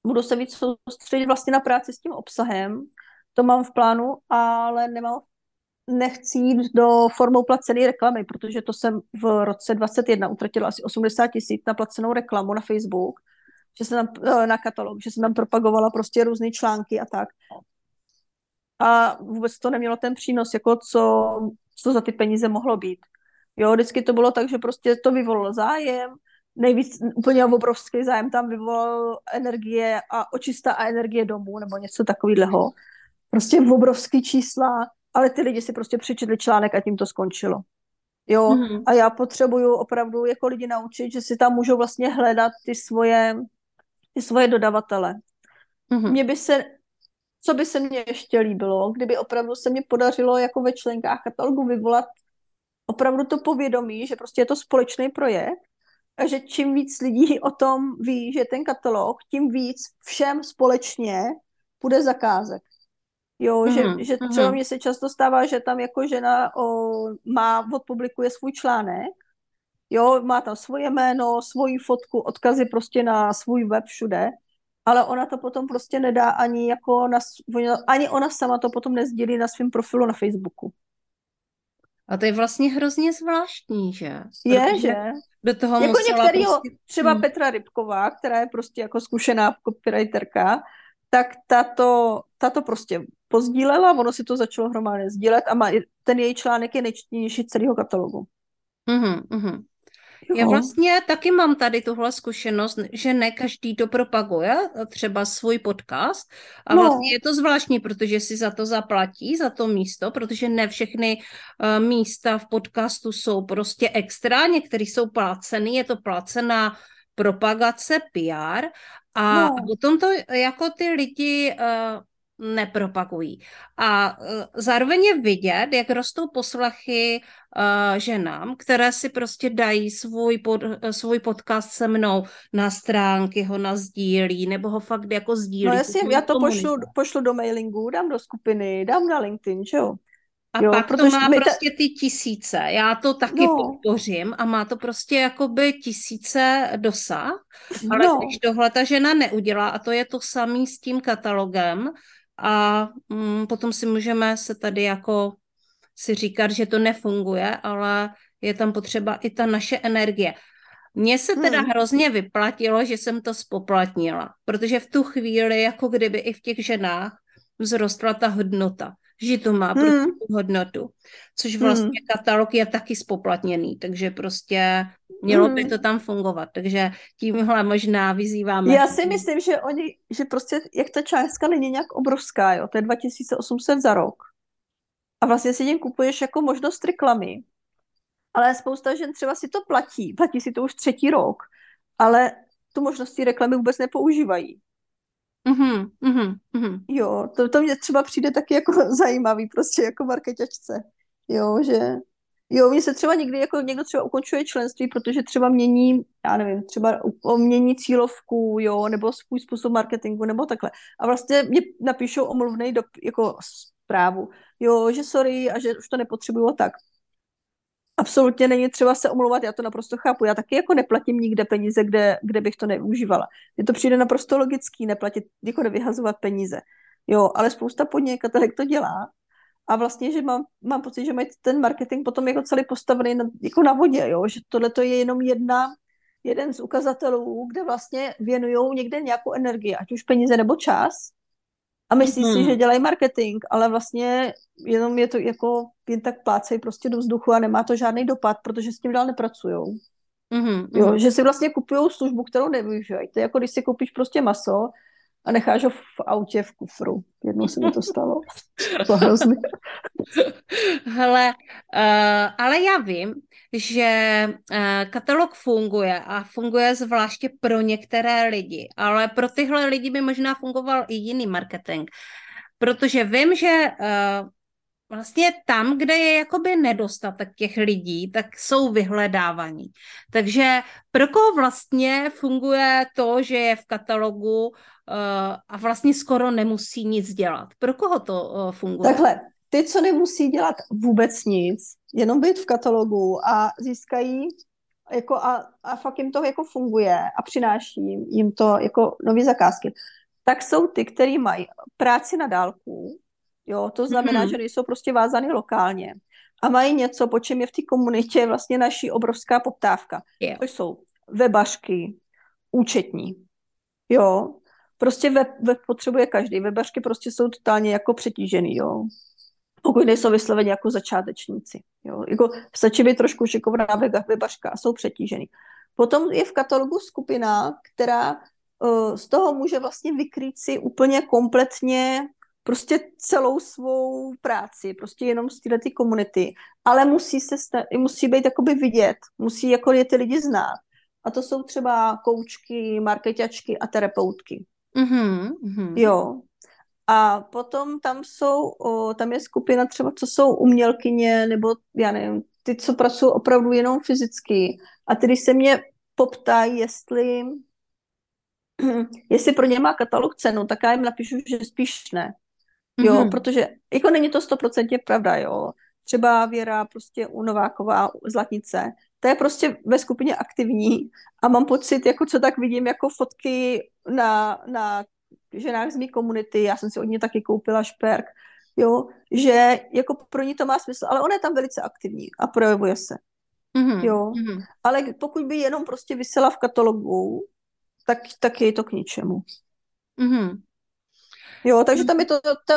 Budu se víc soustředit vlastně na práci s tím obsahem. To mám v plánu, ale nechci jít do formou placené reklamy, protože to jsem v roce 2021 utratila asi 80 000 na placenou reklamu na Facebook, že jsem tam, na katalog, že jsem tam propagovala prostě různé články a tak. A vůbec to nemělo ten přínos, jako co za ty peníze mohlo být. Jo, vždycky to bylo tak, že prostě to vyvolalo zájem, nejvíc, úplně obrovský zájem tam vyvolal energie a očista a energie domů, nebo něco takového. Prostě obrovský čísla, ale ty lidi si prostě přečetli článek a tím to skončilo. Jo, a já potřebuju opravdu jako lidi naučit, že si tam můžou vlastně hledat ty svoje dodavatele. Co by se mně ještě líbilo, kdyby opravdu se mně podařilo jako ve členkách katalogu vyvolat opravdu to povědomí, že prostě je to společný projekt a že čím víc lidí o tom ví, že ten katalog, tím víc všem společně půjde zakázek. Jo, že třeba mně se často stává, že tam jako žena odpublikuje svůj článek, jo, má tam svoje jméno, svoji fotku, odkazy prostě na svůj web všude, ale ona to potom prostě nedá ani jako ani ona sama to potom nesdílí na svém profilu na Facebooku. A to je vlastně hrozně zvláštní, že? Je, že? Do toho jako některýho, třeba Petra Rybková, která je prostě jako zkušená copywriterka, tak tato prostě pozdílela, ono si to začalo hromadně sdílet a ten její článek je nejčtenější celého katalogu. Já vlastně taky mám tady tuhle zkušenost, že ne každý to propaguje, třeba svůj podcast a vlastně je to zvláštní, protože si za to zaplatí, za to místo, protože ne všechny místa v podcastu jsou prostě extra, některý jsou placený, je to placená propagace, PR a potom to jako ty lidi nepropagují. A zároveň je vidět, jak rostou poslechy ženám, které si prostě dají svůj podcast se mnou na stránky, ho nazdílí, nebo ho fakt jako sdílí. No já to pošlu do mailingu, dám do skupiny, dám na LinkedIn, že jo? A no, pak to má prostě ty tisíce. Já to taky podpořím a má to prostě jakoby tisíce dosah, ale když tohle ta žena neudělá, a to je to samý s tím katalogem, a potom si můžeme se tady jako si říkat, že to nefunguje, ale je tam potřeba i ta naše energie. Mně se teda hrozně vyplatilo, že jsem to spoplatnila, protože v tu chvíli, jako kdyby i v těch ženách vzrostla ta hodnota, že to má prostě tu hodnotu, což vlastně katalog je taky spoplatněný, takže prostě mělo by to tam fungovat, takže tímhle možná vyzýváme. Já si myslím, že oni, že prostě, jak ta částka není nějak obrovská, jo, to je 2800 za rok a vlastně si tím kupuješ jako možnost reklamy. Ale spousta žen třeba si to platí. Platí si to už 3. rok, ale tu možnost té reklamy vůbec nepoužívají. Mm-hmm, mm-hmm. Jo, to mě třeba přijde taky jako zajímavý, prostě jako marketačce. Jo, že... Jo, mně se třeba někdy, jako někdo třeba ukončuje členství, protože třeba mění, já nevím, třeba mění cílovku, jo, nebo svůj způsob marketingu, nebo takhle. A vlastně mě napíšou omluvnej jako zprávu. Jo, že sorry a že už to nepotřebuju tak. Absolutně není třeba se omlouvat, já to naprosto chápu. Já taky jako neplatím nikde peníze, kde bych to nevyužívala. Mně to přijde naprosto logický, neplatit, jako nevyhazovat peníze. Jo, ale spousta podnikatelek to dělá a vlastně, že mám pocit, že mají ten marketing potom jako celý postavený na, jako na vodě, jo, že tohle to je jenom jeden z ukazatelů, kde vlastně věnujou někde nějakou energii, ať už peníze nebo čas. A myslí si, že dělají marketing, ale vlastně jenom je to jako, jen tak plácejí prostě do vzduchu a nemá to žádný dopad, protože s tím dál nepracujou. Jo, že si vlastně kupujou službu, kterou nevyužívají. To je jako, když si koupíš prostě maso a necháš ho v autě v kufru. Jednou se mi to stalo. To hrozně. Hele, ale já vím, že katalog funguje a funguje zvláště pro některé lidi, ale pro tyhle lidi by možná fungoval i jiný marketing, protože vím, že vlastně tam, kde je jakoby nedostatek těch lidí, tak jsou vyhledávaní. Takže pro koho vlastně funguje to, že je v katalogu a vlastně skoro nemusí nic dělat? Pro koho to funguje? Takhle, ty, co nemusí dělat vůbec nic, jenom být v katalogu a získají jako a fakt jim to jako funguje a přináší jim to jako nové zakázky, tak jsou ty, který mají práci na dálku. Jo, to znamená, že nejsou prostě vázány lokálně a mají něco, po čem je v té komunitě vlastně naší obrovská poptávka. To jsou webařky, účetní. Jo, prostě web potřebuje každý. Webařky prostě jsou totálně jako přetížený, jo. Pokud nejsou vysloveně jako začátečníci, jo. Jako stačí být trošku šikovná webařka a jsou přetížený. Potom je v katalogu skupina, která z toho může vlastně vykrýt si úplně kompletně prostě celou svou práci, prostě jenom z této komunity, ale musí být jakoby vidět, musí jako je ty lidi znát. A to jsou třeba koučky, marketačky a terapeutky. Jo. A potom tam je skupina třeba, co jsou umělkyně, nebo já nevím, ty, co pracují opravdu jenom fyzicky. A tedy se mě poptají, jestli pro ně má katalog cenu, tak já jim napíšu, že spíš ne. Jo, protože jako není to 100% pravda, jo. Třeba Věra prostě u Nováková, u Zlatnice, ta je prostě ve skupině aktivní a mám pocit, jako co tak vidím, jako fotky na ženách z mý komunity, já jsem si od ní taky koupila šperk, jo, že jako pro ní to má smysl, ale ona je tam velice aktivní a projevuje se. Jo, ale pokud by jenom prostě visela v katalogu, tak je to k ničemu. Jo, takže tam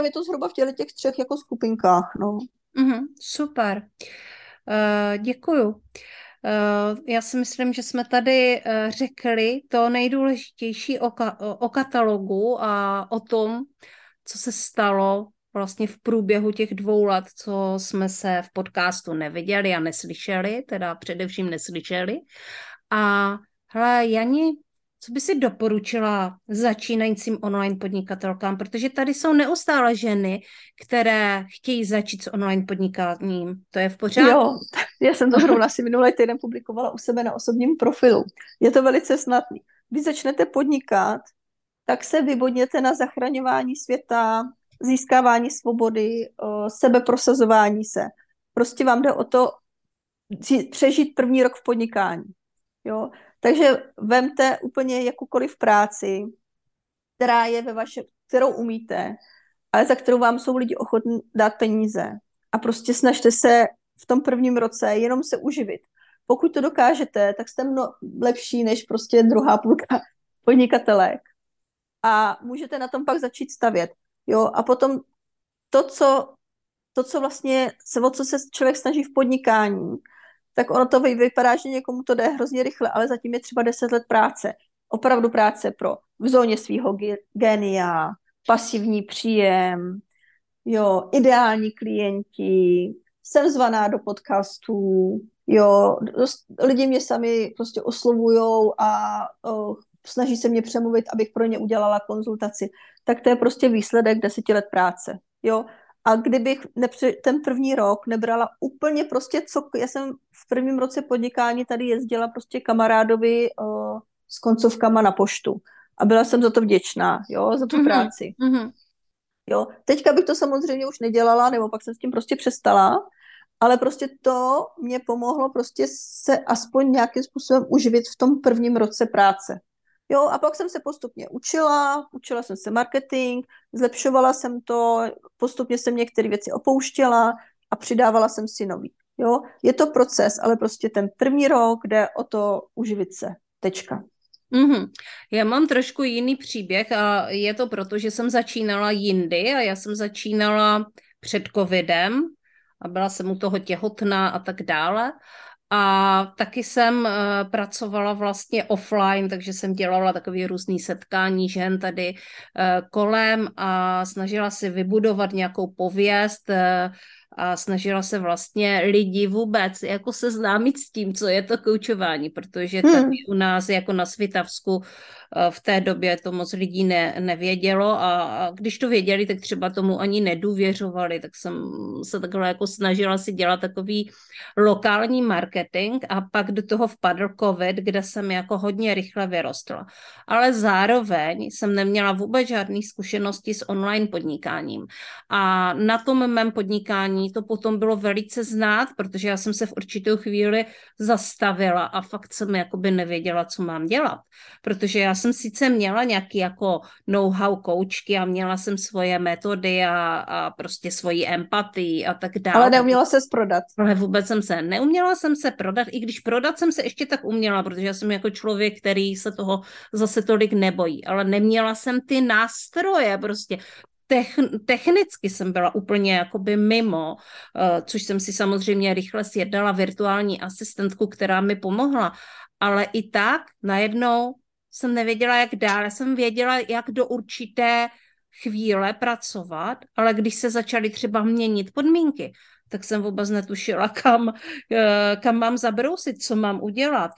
je to zhruba v těch 3 jako skupinkách, no. Super. Děkuju. Já si myslím, že jsme tady řekli to nejdůležitější o katalogu a o tom, co se stalo vlastně v průběhu těch 2 let, co jsme se v podcastu neviděli a neslyšeli, teda především neslyšeli. A hele, Jani, co by si doporučila začínajícím online podnikatelkám? Protože tady jsou neustále ženy, které chtějí začít s online podnikáním. To je v pořádku? Jo, já jsem to zrovna si minulý týden publikovala u sebe na osobním profilu. Je to velice snadné. Když začnete podnikat, tak se vybodněte na zachraňování světa, získávání svobody, sebeprosazování se. Prostě vám jde o to přežít první rok v podnikání. Jo? Takže vemte úplně jakoukoliv práci, která je ve vaše, kterou umíte, ale za kterou vám jsou lidi ochotní dát peníze. A prostě snažte se v tom prvním roce jenom se uživit. Pokud to dokážete, tak jste lepší než prostě druhá půlka podnikatelek. A můžete na tom pak začít stavět. Jo? A potom to, co vlastně o co se člověk snaží v podnikání, tak ono to vypadá, že někomu to jde hrozně rychle, ale zatím je třeba 10 let práce. Opravdu práce v zóně svýho genia, pasivní příjem, jo, ideální klienti, jsem zvaná do podcastů, jo, lidi mě sami prostě oslovujou a snaží se mě přemluvit, abych pro ně udělala konzultaci. Tak to je prostě výsledek 10 let práce, jo. A kdybych ten první rok nebrala úplně prostě já jsem v prvním roce podnikání tady jezdila prostě kamarádovi s koncovkama na poštu. A byla jsem za to vděčná, jo, za tu práci. Mm-hmm. Jo, teďka bych to samozřejmě už nedělala, nebo pak jsem s tím prostě přestala, ale prostě to mě pomohlo prostě se aspoň nějakým způsobem uživit v tom prvním roce práce. Jo, a pak jsem se postupně učila jsem se marketing, zlepšovala jsem to, postupně jsem některé věci opouštěla a přidávala jsem si nový. Jo, je to proces, ale prostě ten první rok jde o to uživit se. Tečka. Mm-hmm. Já mám trošku jiný příběh a je to proto, že jsem začínala jindy a já jsem začínala před covidem a byla jsem u toho těhotná a tak dále. A taky jsem pracovala vlastně offline, takže jsem dělala takové různé setkání žen tady kolem a snažila si vybudovat nějakou pověst a snažila se vlastně lidi vůbec jako seznámit s tím, co je to koučování, protože tady u nás jako na Svitavsku v té době to moc lidí nevědělo a když to věděli, tak třeba tomu ani nedůvěřovali, tak jsem se takhle jako snažila si dělat takový lokální marketing a pak do toho vpadl covid, kde jsem jako hodně rychle vyrostla. Ale zároveň jsem neměla vůbec žádný zkušenosti s online podnikáním a na tom mém podnikání to potom bylo velice znát, protože já jsem se v určitou chvíli zastavila a fakt jsem jakoby nevěděla, co mám dělat, protože já jsem sice měla nějaký jako know-how koučky a měla jsem svoje metody a prostě svoji empatii a tak dále. Ale neuměla se prodat. Ale vůbec neuměla jsem se prodat, i když prodat jsem se ještě tak uměla, protože já jsem jako člověk, který se toho zase tolik nebojí, ale neměla jsem ty nástroje prostě. Technicky jsem byla úplně jakoby mimo, což jsem si samozřejmě rychle sjednala virtuální asistentku, která mi pomohla, ale i tak najednou jsem nevěděla, jak dál. Já jsem věděla, jak do určité chvíle pracovat, ale když se začaly třeba měnit podmínky, tak jsem vůbec netušila, kam mám zabrousit, co mám udělat.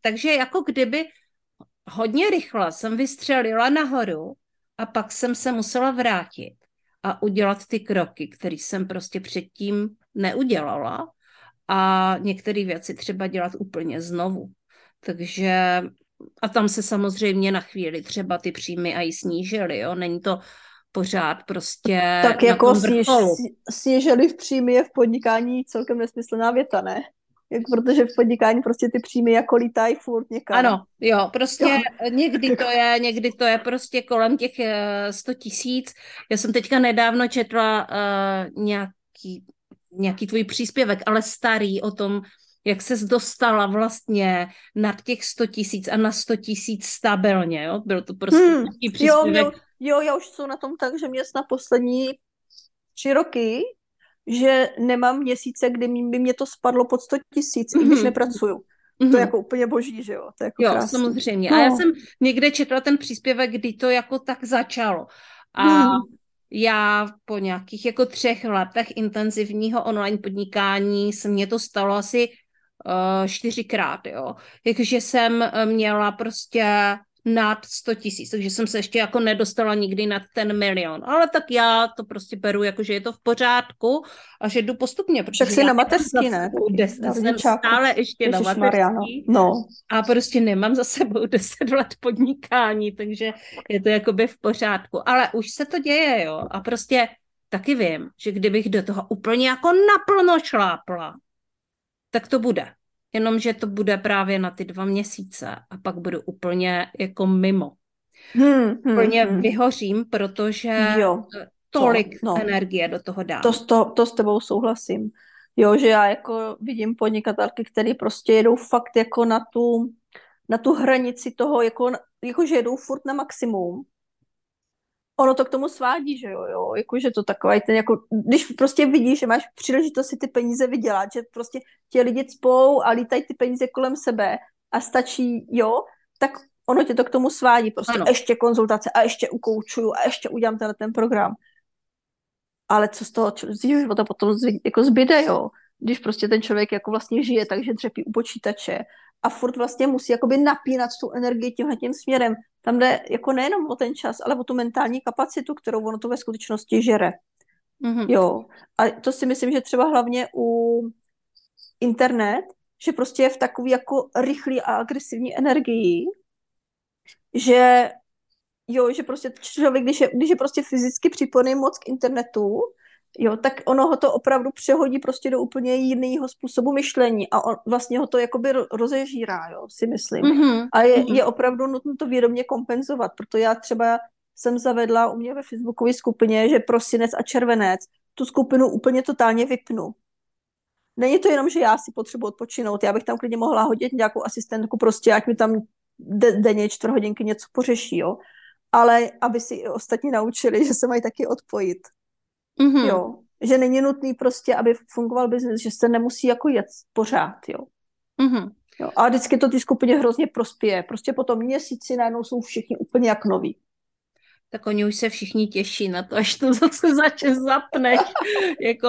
Takže jako kdyby hodně rychle jsem vystřelila nahoru a pak jsem se musela vrátit a udělat ty kroky, které jsem prostě předtím neudělala a některé věci třeba dělat úplně znovu. Takže... A tam se samozřejmě na chvíli třeba ty příjmy aj snížily, jo? Není to pořád prostě tak jako snížily v příjmy je v podnikání celkem nesmyslná věta, ne? Protože v podnikání prostě ty příjmy jako lítají furt někam. Ano, jo, prostě jo. Někdy to je prostě kolem těch 100 000. Já jsem teďka nedávno četla nějaký tvůj příspěvek, ale starý o tom, jak ses dostala vlastně nad těch 100 000 a na 100 000 stabilně, jo? Byl to prostě nějaký příspěvek. Jo, já už jsem na tom tak, že mě na poslední 3 roky, že nemám měsíce, kdy by mě to spadlo pod 100 000, i když nepracuju. To je jako úplně boží, že jo? To je jako krásný. Samozřejmě. No. A já jsem někde četla ten příspěvek, kdy to jako tak začalo. A já po nějakých jako 3 letech intenzivního online podnikání se mě to stalo asi 4krát, jo. Takže jsem měla prostě nad 100 000, takže jsem se ještě jako nedostala nikdy nad ten 1 000 000, ale tak já to prostě beru, jako že je to v pořádku a že jdu postupně. Protože tak si na mateřský, ne? Jsem stále ještě na mateřský a prostě nemám za sebou 10 let podnikání, takže je to jakoby v pořádku, ale už se to děje, jo, a prostě taky vím, že kdybych do toho úplně jako naplno šlápla, tak to bude. Jenomže to bude právě na ty 2 měsíce a pak budu úplně jako mimo. Úplně vyhořím, protože tolik energie do toho dá. To s tebou souhlasím. Jo, že já jako vidím podnikatelky, které prostě jedou fakt jako na tu hranici toho, jako že jedou furt na maximum. Ono to k tomu svádí, že jo, jakože to takový ten, jako, když prostě vidíš, že máš příležitost si ty peníze vydělat, že prostě ti lidi cpou a lítají ty peníze kolem sebe a stačí, jo, tak ono tě to k tomu svádí, prostě ano. Ještě konzultace a ještě ukoučuju a ještě udělám tenhle ten program. Ale co z toho života potom jako zbyde, jo, když prostě ten člověk jako vlastně žije, takže dřepí u počítače a furt vlastně musí jakoby napínat tu energii tímhletím směrem. Tam jde jako nejenom o ten čas, ale o tu mentální kapacitu, kterou ono to ve skutečnosti žere. Mm-hmm. Jo. A to si myslím, že třeba hlavně u internet, že prostě je v takový jako rychlý a agresivní energii, že jo, že prostě člověk, když je prostě fyzicky připojený moc k internetu, jo, tak ono ho to opravdu přehodí prostě do úplně jiného způsobu myšlení a on vlastně ho to jakoby rozežírá, jo, si myslím. Mm-hmm. A je opravdu nutno to vědomě kompenzovat, proto já třeba jsem zavedla u mě ve facebookové skupině, že prosinec a červenec tu skupinu úplně totálně vypnu. Není to jenom, že já si potřebuji odpočinout, já bych tam klidně mohla hodit nějakou asistentku prostě, ať mi tam denně 4 hodinky něco pořeší, jo. Ale aby si i ostatní naučili, že se mají taky odpojit. Mm-hmm. Jo, že není nutný prostě, aby fungoval biznis, že se nemusí jako jet pořád, jo. Mm-hmm. Jo. A vždycky to ty skupině hrozně prospěje, prostě po tom měsíci najednou jsou všichni úplně jak noví. Tak oni už se všichni těší na to, až to zase zapneš. Jako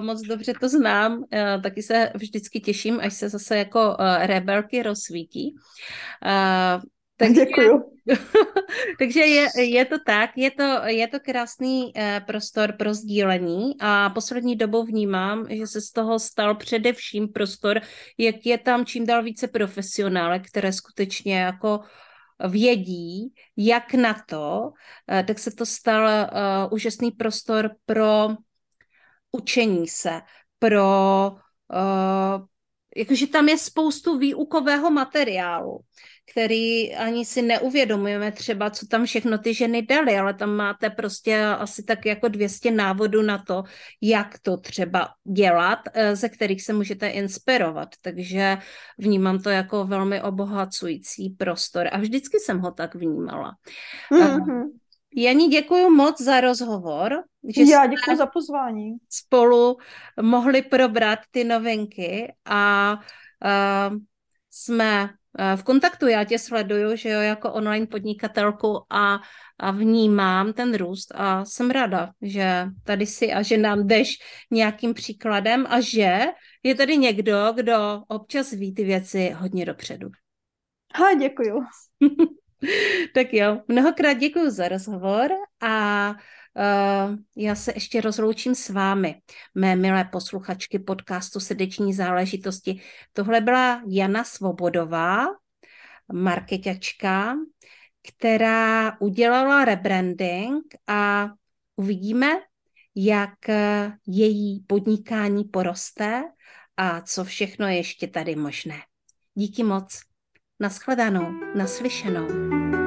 moc dobře to znám, taky se vždycky těším, až se zase jako rebelky rozsvítí. Děkuju. Takže je to tak, je to krásný prostor pro sdílení a poslední dobou vnímám, že se z toho stal především prostor, jak je tam čím dál více profesionálek, které skutečně jako vědí, jak na to, tak se to stal úžasný prostor pro učení se, pro jakože tam je spoustu výukového materiálu, který ani si neuvědomujeme třeba, co tam všechno ty ženy daly, ale tam máte prostě asi tak jako 200 návodů na to, jak to třeba dělat, ze kterých se můžete inspirovat. Takže vnímám to jako velmi obohacující prostor a vždycky jsem ho tak vnímala. Mm-hmm. Jani, děkuji moc za rozhovor. Že já děkuji za pozvání. Spolu mohli probrat ty novinky a jsme v kontaktu, já tě sleduju, že jo, jako online podnikatelku a vnímám ten růst a jsem ráda, že tady jsi a že nám jdeš nějakým příkladem a že je tady někdo, kdo občas ví ty věci hodně dopředu. Ha, děkuju. Tak jo, mnohokrát děkuju za rozhovor a já se ještě rozloučím s vámi, mé milé posluchačky podcastu Srdeční záležitosti. Tohle byla Jana Svobodová, marketačka, která udělala rebranding a uvidíme, jak její podnikání poroste a co všechno je ještě tady možné. Díky moc. Nashledanou, naslyšenou.